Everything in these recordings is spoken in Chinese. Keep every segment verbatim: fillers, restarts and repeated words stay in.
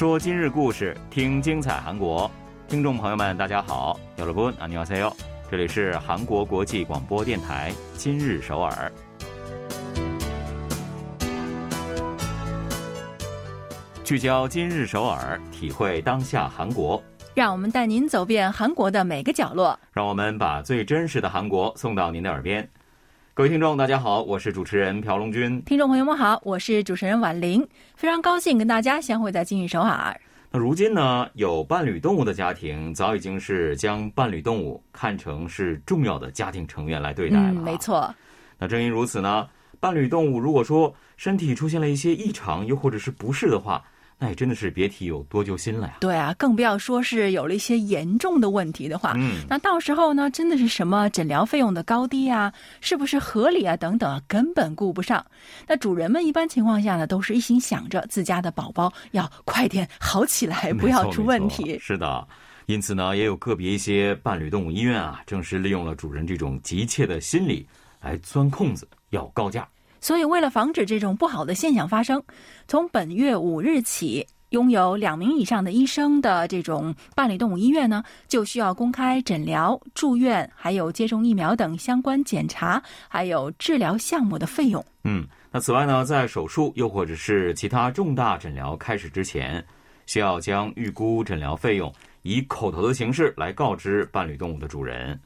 说今日故事，听精彩韩国。听众朋友们，大家好，여러분안녕하세요。这里是韩国国际广播电台今日首尔。聚焦今日首尔，体会当下韩国。让我们带您走遍韩国的每个角落，让我们把最真实的韩国送到您的耳边。各位听众大家好，我是主持人朴龙君。听众朋友们好，我是主持人婉玲，非常高兴跟大家相会在今日首尔。那如今呢，有伴侣动物的家庭早已经是将伴侣动物看成是重要的家庭成员来对待了、嗯、没错。那正因如此呢，伴侣动物如果说身体出现了一些异常又或者是不适的话，那也真的是别提有多揪心了呀。对啊，更不要说是有了一些严重的问题的话、嗯、那到时候呢，真的是什么诊疗费用的高低啊，是不是合理啊等等，根本顾不上。那主人们一般情况下呢，都是一心想着自家的宝宝要快点好起来，不要出问题。是的，因此呢，也有个别一些伴侣动物医院啊，正是利用了主人这种急切的心理来钻空子要高价。所以为了防止这种不好的现象发生，从本月五日起，拥有两名以上的医生的这种伴侣动物医院呢，就需要公开诊疗、住院还有接种疫苗等相关检查还有治疗项目的费用。嗯，那此外呢，在手术又或者是其他重大诊疗开始之前，需要将预估诊疗费用以口头的形式来告知伴侣动物的主人。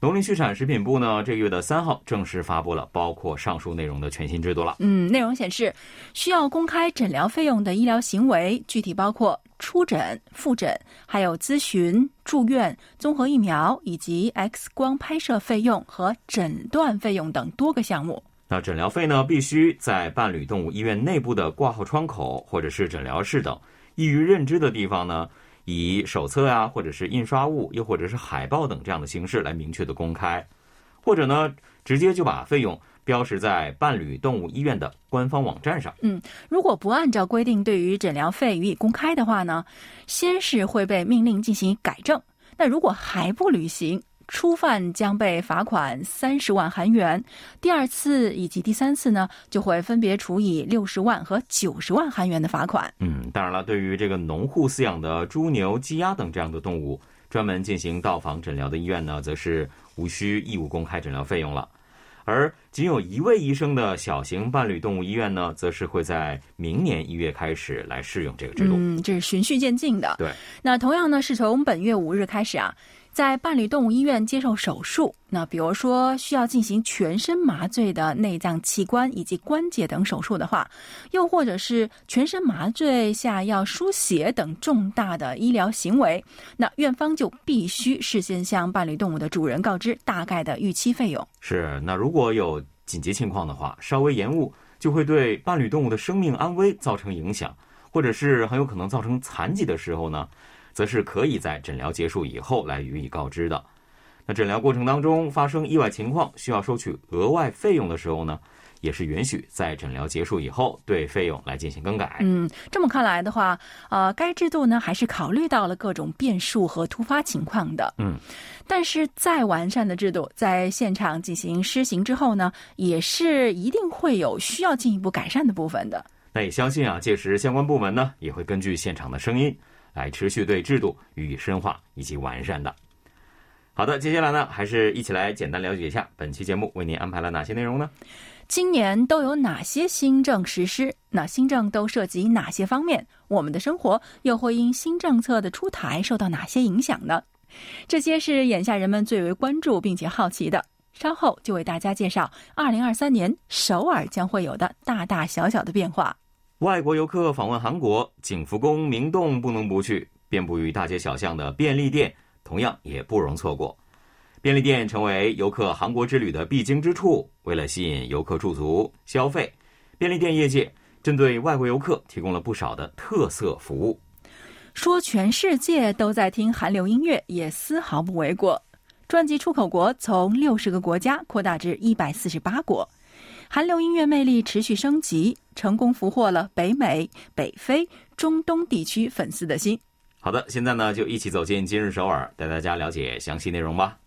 农林畜产食品部呢，这个月的三号正式发布了包括上述内容的全新制度了。嗯，内容显示，需要公开诊疗费用的医疗行为具体包括初诊、复诊，还有咨询、住院、综合疫苗以及 X 光拍摄费用和诊断费用等多个项目。那诊疗费呢，必须在伴侣动物医院内部的挂号窗口或者是诊疗室等易于认知的地方呢，以手册啊，或者是印刷物，又或者是海报等这样的形式来明确的公开，或者呢，直接就把费用标识在伴侣动物医院的官方网站上。嗯，如果不按照规定对于诊疗费予以公开的话呢，先是会被命令进行改正。那如果还不履行，初犯将被罚款三十万韩元，第二次以及第三次呢，就会分别处以六十万和九十万韩元的罚款。嗯，当然了，对于这个农户饲养的猪牛鸡鸭等这样的动物，专门进行到访诊疗的医院呢，则是无需义务公开诊疗费用了。而仅有一位医生的小型伴侣动物医院呢，则是会在明年一月开始来适用这个制度。嗯，这是循序渐进的。对。那同样呢，是从本月五日开始啊，在伴侣动物医院接受手术，那比如说需要进行全身麻醉的内脏器官以及关节等手术的话，又或者是全身麻醉下要输血等重大的医疗行为，那院方就必须事先向伴侣动物的主人告知大概的预期费用。是，那如果有紧急情况的话，稍微延误就会对伴侣动物的生命安危造成影响，或者是很有可能造成残疾的时候呢，则是可以在诊疗结束以后来予以告知的。那诊疗过程当中发生意外情况需要收取额外费用的时候呢，也是允许在诊疗结束以后对费用来进行更改。嗯，这么看来的话，呃，该制度呢还是考虑到了各种变数和突发情况的。嗯，但是再完善的制度在现场进行施行之后呢，也是一定会有需要进一步改善的部分的。那也相信啊，届时相关部门呢也会根据现场的声音来持续对制度予以深化以及完善的。好的，接下来呢，还是一起来简单了解一下本期节目为您安排了哪些内容呢？今年都有哪些新政实施？那新政都涉及哪些方面？我们的生活又会因新政策的出台受到哪些影响呢？这些是眼下人们最为关注并且好奇的。稍后就为大家介绍二零二三年首尔将会有的大大小小的变化。外国游客访问韩国，景福宫、明洞不能不去，遍布于大街小巷的便利店同样也不容错过。便利店成为游客韩国之旅的必经之处，为了吸引游客驻足消费，便利店业界针对外国游客提供了不少的特色服务。说全世界都在听韩流音乐也丝毫不为过，专辑出口国从六十个国家扩大至一百四十八国。韩流音乐魅力持续升级，成功俘获了北美、北非、中东地区粉丝的心。好的，现在呢，就一起走进今日首尔，带大家了解详细内容吧。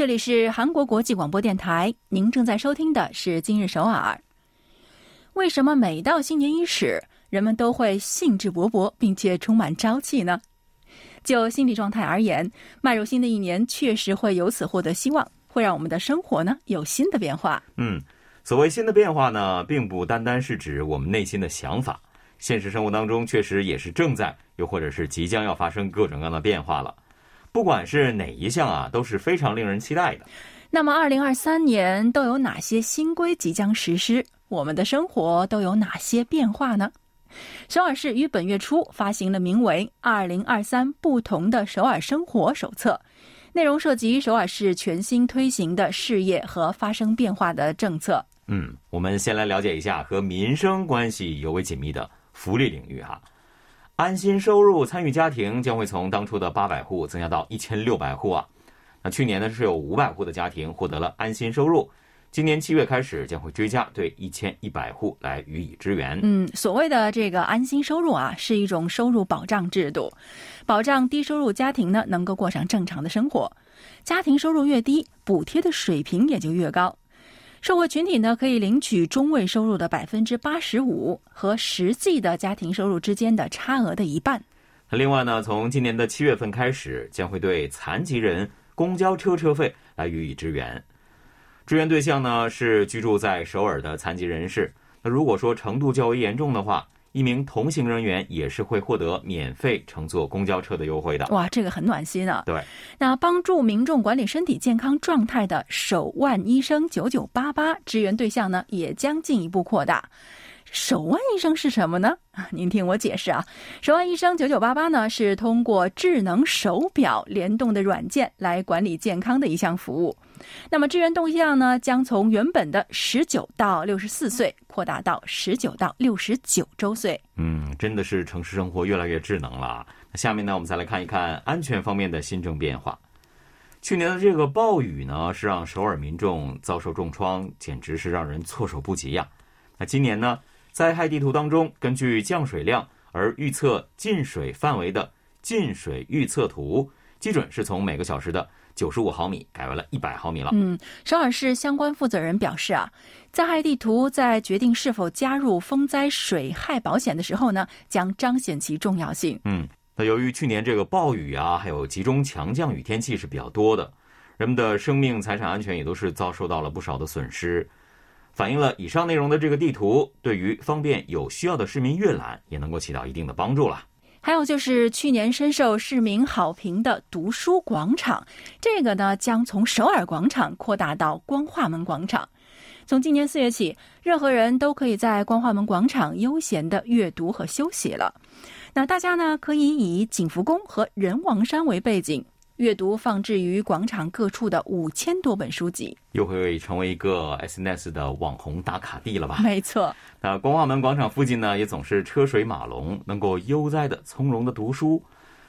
这里是韩国国际广播电台，您正在收听的是今日首尔。为什么每到新年伊始，人们都会兴致勃勃并且充满朝气呢？就心理状态而言，迈入新的一年确实会由此获得希望，会让我们的生活呢有新的变化。嗯，所谓新的变化呢，并不单单是指我们内心的想法，现实生活当中确实也是正在又或者是即将要发生各种各样的变化了，不管是哪一项啊，都是非常令人期待的。那么二零二三年都有哪些新规即将实施？我们的生活都有哪些变化呢？首尔市于本月初发行了名为二零二三不同的首尔生活手册，内容涉及首尔市全新推行的事业和发生变化的政策。嗯，我们先来了解一下和民生关系尤为紧密的福利领域哈。安心收入参与家庭将会从当初的八百户增加到一千六百户啊。那去年呢是有五百户的家庭获得了安心收入，今年七月开始将会追加对一千一百户来予以支援。嗯，所谓的这个安心收入啊，是一种收入保障制度，保障低收入家庭呢能够过上正常的生活。家庭收入越低，补贴的水平也就越高。受惠群体呢可以领取中位收入的 百分之八十五 和实际的家庭收入之间的差额的一半。另外呢，从今年的七月份开始，将会对残疾人公交车车费来予以支援。支援对象呢是居住在首尔的残疾人士，那如果说程度较为严重的话，一名同行人员也是会获得免费乘坐公交车的优惠的。哇，这个很暖心啊。对，那帮助民众管理身体健康状态的首腕医生九九八八支援对象呢也将进一步扩大。首腕医生是什么呢？您听我解释啊，首腕医生九九八八呢是通过智能手表联动的软件来管理健康的一项服务。那么支援对象呢将从原本的十九到六十四岁扩大到十九到六十九周岁。嗯，真的是城市生活越来越智能了。下面呢我们再来看一看安全方面的新政变化。去年的这个暴雨呢是让首尔民众遭受重创，简直是让人措手不及呀。那今年呢灾害地图当中，根据降水量而预测进水范围的进水预测图，基准是从每个小时的九十五毫米改为了一百毫米了。嗯，首尔市相关负责人表示啊，灾害地图在决定是否加入风灾水害保险的时候呢，将彰显其重要性。嗯，那由于去年这个暴雨啊，还有集中强降雨天气是比较多的，人们的生命财产安全也都是遭受到了不少的损失。反映了以上内容的这个地图，对于方便有需要的市民阅览也能够起到一定的帮助了。还有就是去年深受市民好评的读书广场，这个呢将从首尔广场扩大到光化门广场。从今年四月起，任何人都可以在光化门广场悠闲的阅读和休息了。那大家呢可以以景福宫和仁王山为背景，阅读放置于广场各处的五千多本书籍，又会成为一个 S N S 的网红打卡地了吧？没错。那光化门广场附近呢，也总是车水马龙，能够悠哉的、从容的读书，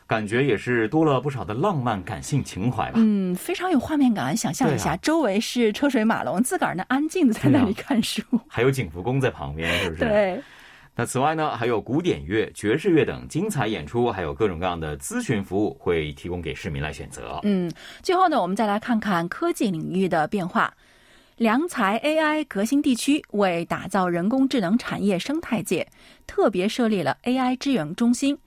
感觉也是多了不少的浪漫感性情怀吧。嗯，非常有画面感。想象一下，啊、周围是车水马龙，自个儿呢安静的在那里看书，啊、还有景福宫在旁边，是不是？对。那此外呢，还有古典乐、爵士乐等精彩演出，还有各种各样的咨询服务会提供给市民来选择。嗯，最后呢，我们再来看看科技领域的变化。良才 A I 革新地区为打造人工智能产业生态界，特别设立了 A I 支援中心。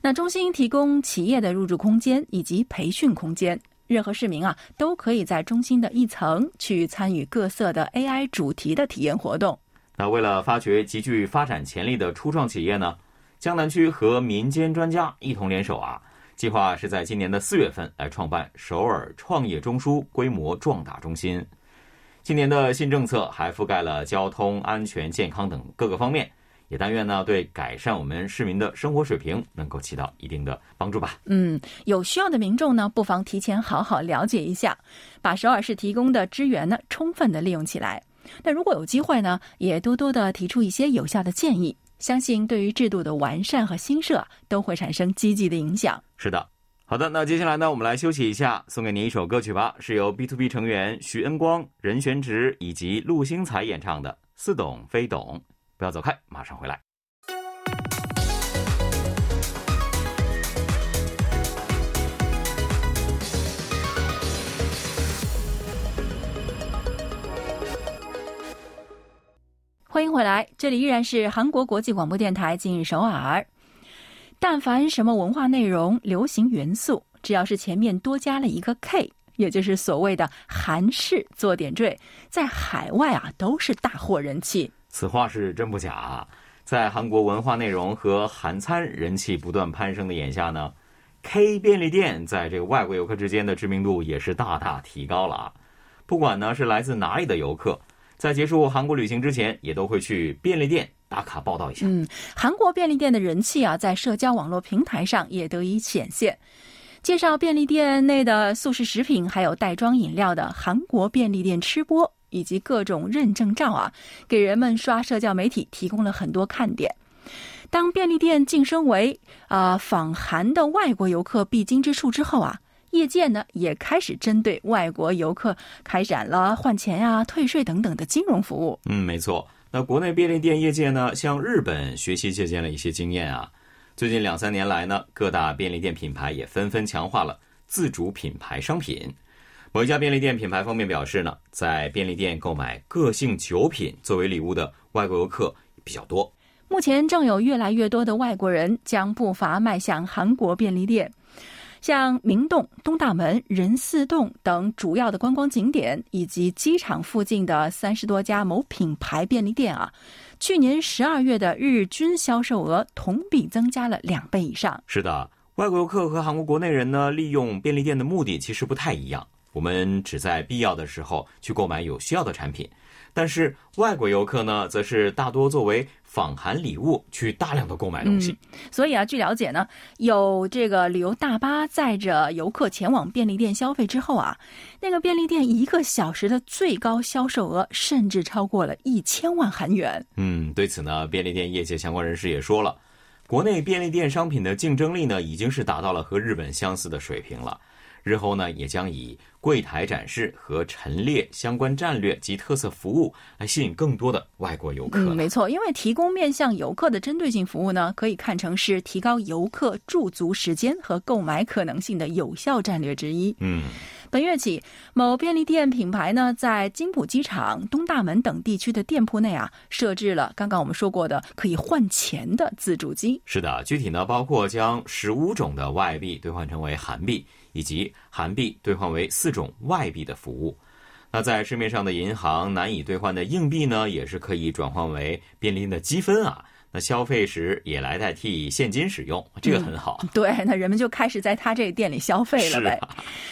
那中心提供企业的入驻空间以及培训空间，任何市民啊都可以在中心的一层去参与各色的 A I 主题的体验活动。那为了发掘极具发展潜力的初创企业呢，江南区和民间专家一同联手啊，计划是在今年的四月份来创办首尔创业中枢规模壮大中心。今年的新政策还覆盖了交通、安全、健康等各个方面，也但愿呢对改善我们市民的生活水平能够起到一定的帮助吧。嗯，有需要的民众呢，不妨提前好好了解一下，把首尔市提供的资源呢充分的利用起来。那如果有机会呢，也多多的提出一些有效的建议，相信对于制度的完善和新设都会产生积极的影响。是的，好的，那接下来呢，我们来休息一下，送给您一首歌曲吧，是由 B two B 成员徐恩光、任玄植以及陆星材演唱的《似懂非懂》。不要走开，马上回来。欢迎回来，这里依然是韩国国际广播电台今日首尔。但凡什么文化内容、流行元素，只要是前面多加了一个 K， 也就是所谓的韩式做点缀，在海外啊都是大获人气。此话是真不假，在韩国文化内容和韩餐人气不断攀升的眼下呢， K 便利店在这个外国游客之间的知名度也是大大提高了啊。不管呢是来自哪里的游客，在结束韩国旅行之前，也都会去便利店打卡报道一下。嗯，韩国便利店的人气啊，在社交网络平台上也得以显现。介绍便利店内的速食食品还有袋装饮料的韩国便利店吃播，以及各种认证照啊，给人们刷社交媒体提供了很多看点。当便利店晋升为啊、呃、访韩的外国游客必经之处之后啊，业界呢也开始针对外国游客开展了换钱啊、退税等等的金融服务。嗯，没错。那国内便利店业界呢，向日本学习借鉴了一些经验啊。最近两三年来呢，各大便利店品牌也纷纷强化了自主品牌商品。某一家便利店品牌方面表示呢，在便利店购买个性酒品作为礼物的外国游客比较多。目前正有越来越多的外国人将步伐迈向韩国便利店。像明洞、东大门、仁寺洞等主要的观光景点，以及机场附近的三十多家某品牌便利店啊，去年十二月的日均销售额同比增加了两倍以上。是的，外国游客和韩国国内人呢，利用便利店的目的其实不太一样。我们只在必要的时候去购买有需要的产品，但是外国游客呢，则是大多作为访韩礼物去大量的购买东西。嗯，所以啊，据了解呢，有这个旅游大巴载着游客前往便利店消费之后啊，那个便利店一个小时的最高销售额甚至超过了一千万韩元。嗯，对此呢，便利店业界相关人士也说了，国内便利店商品的竞争力呢，已经是达到了和日本相似的水平了。日后呢，也将以柜台展示和陈列相关战略及特色服务来吸引更多的外国游客。嗯，没错，因为提供面向游客的针对性服务呢，可以看成是提高游客驻足时间和购买可能性的有效战略之一。嗯，本月起，某便利店品牌呢，在金浦机场、东大门等地区的店铺内啊，设置了刚刚我们说过的可以换钱的自助机。是的，具体呢，包括将十五种的外币兑换成为韩币，以及韩币兑换为四种外币的服务。那在市面上的银行难以兑换的硬币呢，也是可以转换为便利店的积分啊。那消费时也来代替现金使用，这个很好。嗯，对，那人们就开始在他这店里消费了呗。啊，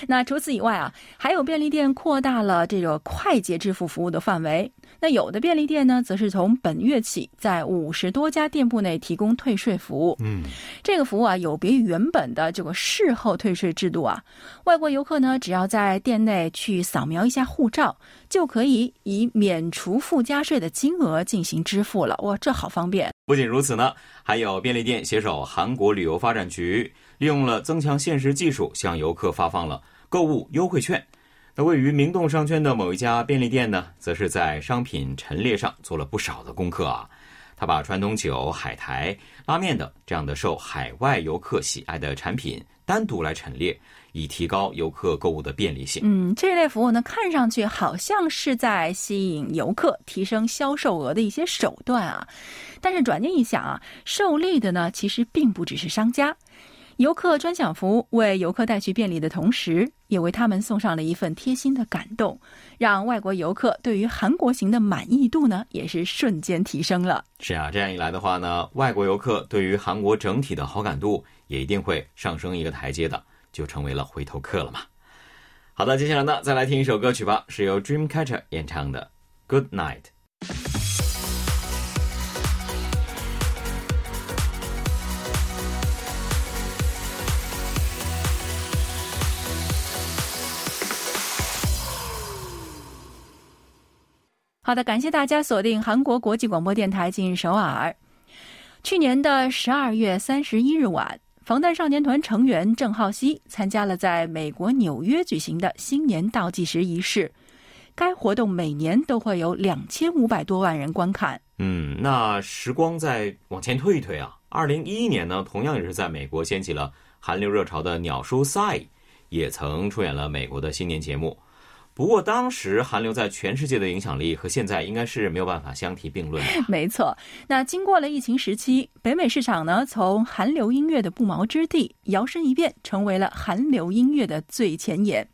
那除此以外啊，还有便利店扩大了这个快捷支付服务的范围。那有的便利店呢，则是从本月起在五十多家店铺内提供退税服务。嗯，这个服务啊，有别于原本的这个事后退税制度啊。外国游客呢，只要在店内去扫描一下护照，就可以以免除附加税的金额进行支付了。哇，这好方便。不仅如此呢，还有便利店携手韩国旅游发展局，利用了增强现实技术，向游客发放了购物优惠券。那位于明洞商圈的某一家便利店呢，则是在商品陈列上做了不少的功课啊。他把传统酒、海苔、拉面等这样的受海外游客喜爱的产品单独来陈列，以提高游客购物的便利性。嗯，这类服务呢，看上去好像是在吸引游客、提升销售额的一些手段啊。但是转念一想啊，受力的呢，其实并不只是商家。游客专享服务为游客带去便利的同时，也为他们送上了一份贴心的感动，让外国游客对于韩国行的满意度呢，也是瞬间提升了。是啊，这样一来的话呢，外国游客对于韩国整体的好感度也一定会上升一个台阶的，就成为了回头客了嘛。好的，接下来呢，再来听一首歌曲吧，是由 Dreamcatcher 演唱的 Good Night。好的，感谢大家锁定韩国国际广播电台今日首尔。去年的十二月三十一日晚，防弹少年团成员郑浩熙参加了在美国纽约举行的新年倒计时仪式。该活动每年都会有两千五百多万人观看。嗯，那时光再往前推一推啊，二零一一年呢，同样也是在美国掀起了韩流热潮的鸟叔Psy也曾出演了美国的新年节目。不过当时韩流在全世界的影响力和现在应该是没有办法相提并论的。没错，那经过了疫情时期，北美市场呢从韩流音乐的不毛之地摇身一变成为了韩流音乐的最前沿。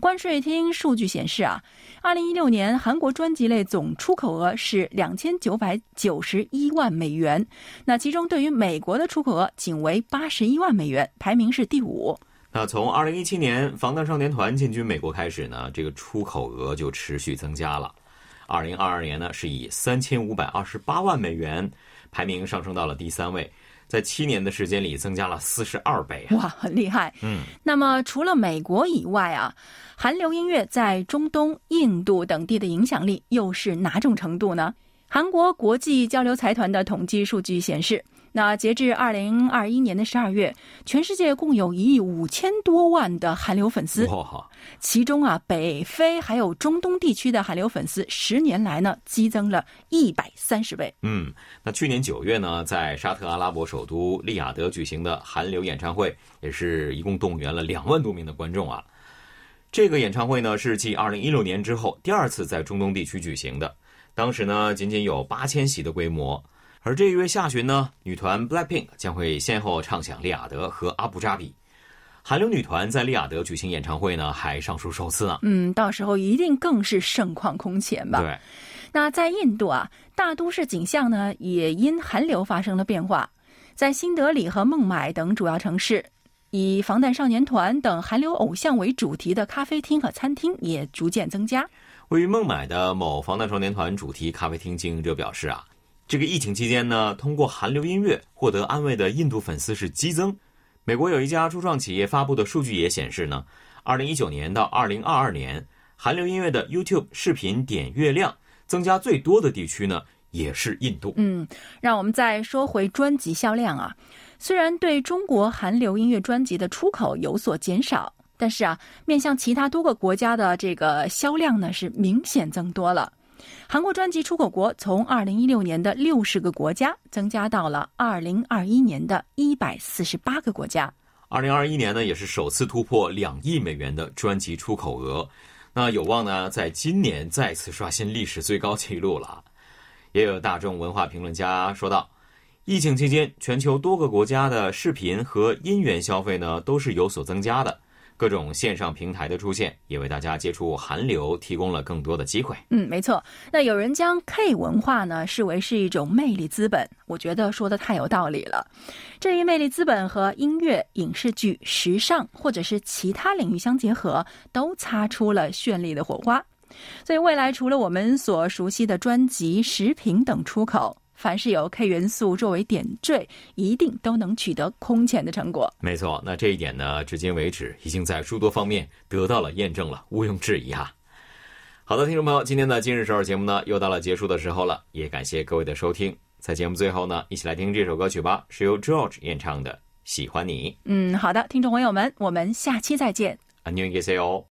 关税厅数据显示啊，二零一六年韩国专辑类总出口额是两千九百九十一万美元，那其中对于美国的出口额仅为八十一万美元，排名是第五。那从二零一七年防弹少年团进军美国开始呢，这个出口额就持续增加了。二零二二年呢，是以三千五百二十八万美元，排名上升到了第三位。在七年的时间里增加了四十二倍、啊、哇，很厉害。嗯，那么除了美国以外啊，韩流音乐在中东、印度等地的影响力又是哪种程度呢？韩国国际交流财团的统计数据显示，那截至二零二一年的十二月，全世界共有一亿五千多万的韩流粉丝，其中啊，北非还有中东地区的韩流粉丝十年来呢激增了一百三十倍。嗯，那去年九月呢，在沙特阿拉伯首都利雅得举行的韩流演唱会也是一共动员了两万多名的观众啊。这个演唱会呢是继二零一六年之后第二次在中东地区举行的，当时呢仅仅有八千席的规模。而这一月下旬呢，女团 Blackpink 将会先后唱响利雅得和阿布扎比。韩流女团在利雅得举行演唱会呢，还上述首次呢。嗯，到时候一定更是盛况空前吧。对。那在印度啊，大都市景象呢也因韩流发生了变化。在新德里和孟买等主要城市，以防弹少年团等韩流偶像为主题的咖啡厅和餐厅也逐渐增加。位于孟买的某防弹少年团主题咖啡厅经营者表示啊，这个疫情期间呢，通过韩流音乐获得安慰的印度粉丝是激增。美国有一家初创企业发布的数据也显示呢，二零一九年到二零二二年，韩流音乐的 YouTube 视频点阅量增加最多的地区呢，也是印度。嗯，让我们再说回专辑销量啊，虽然对中国韩流音乐专辑的出口有所减少，但是啊，面向其他多个国家的这个销量呢是明显增多了。韩国专辑出口国从二零一六年的六十个国家增加到了二零二一年的一百四十八个国家。二零二一年呢，也是首次突破两亿美元的专辑出口额，那有望呢在今年再次刷新历史最高纪录了。也有大众文化评论家说道，疫情期间全球多个国家的视频和音源消费呢都是有所增加的，各种线上平台的出现也为大家接触韩流提供了更多的机会。嗯，没错。那有人将 K 文化呢视为是一种魅力资本，我觉得说的太有道理了。这一魅力资本和音乐、影视剧、时尚或者是其他领域相结合，都擦出了绚丽的火花。所以未来除了我们所熟悉的专辑、食品等出口，凡是有 K 元素作为点缀，一定都能取得空前的成果。没错，那这一点呢，至今为止已经在诸多方面得到了验证了，毋庸置疑啊。好的，听众朋友，今天的今日首尔节目呢，又到了结束的时候了，也感谢各位的收听。在节目最后呢，一起来听这首歌曲吧，是由 George 演唱的《喜欢你》。嗯，好的，听众朋友们，我们下期再见。안녕히 계세요。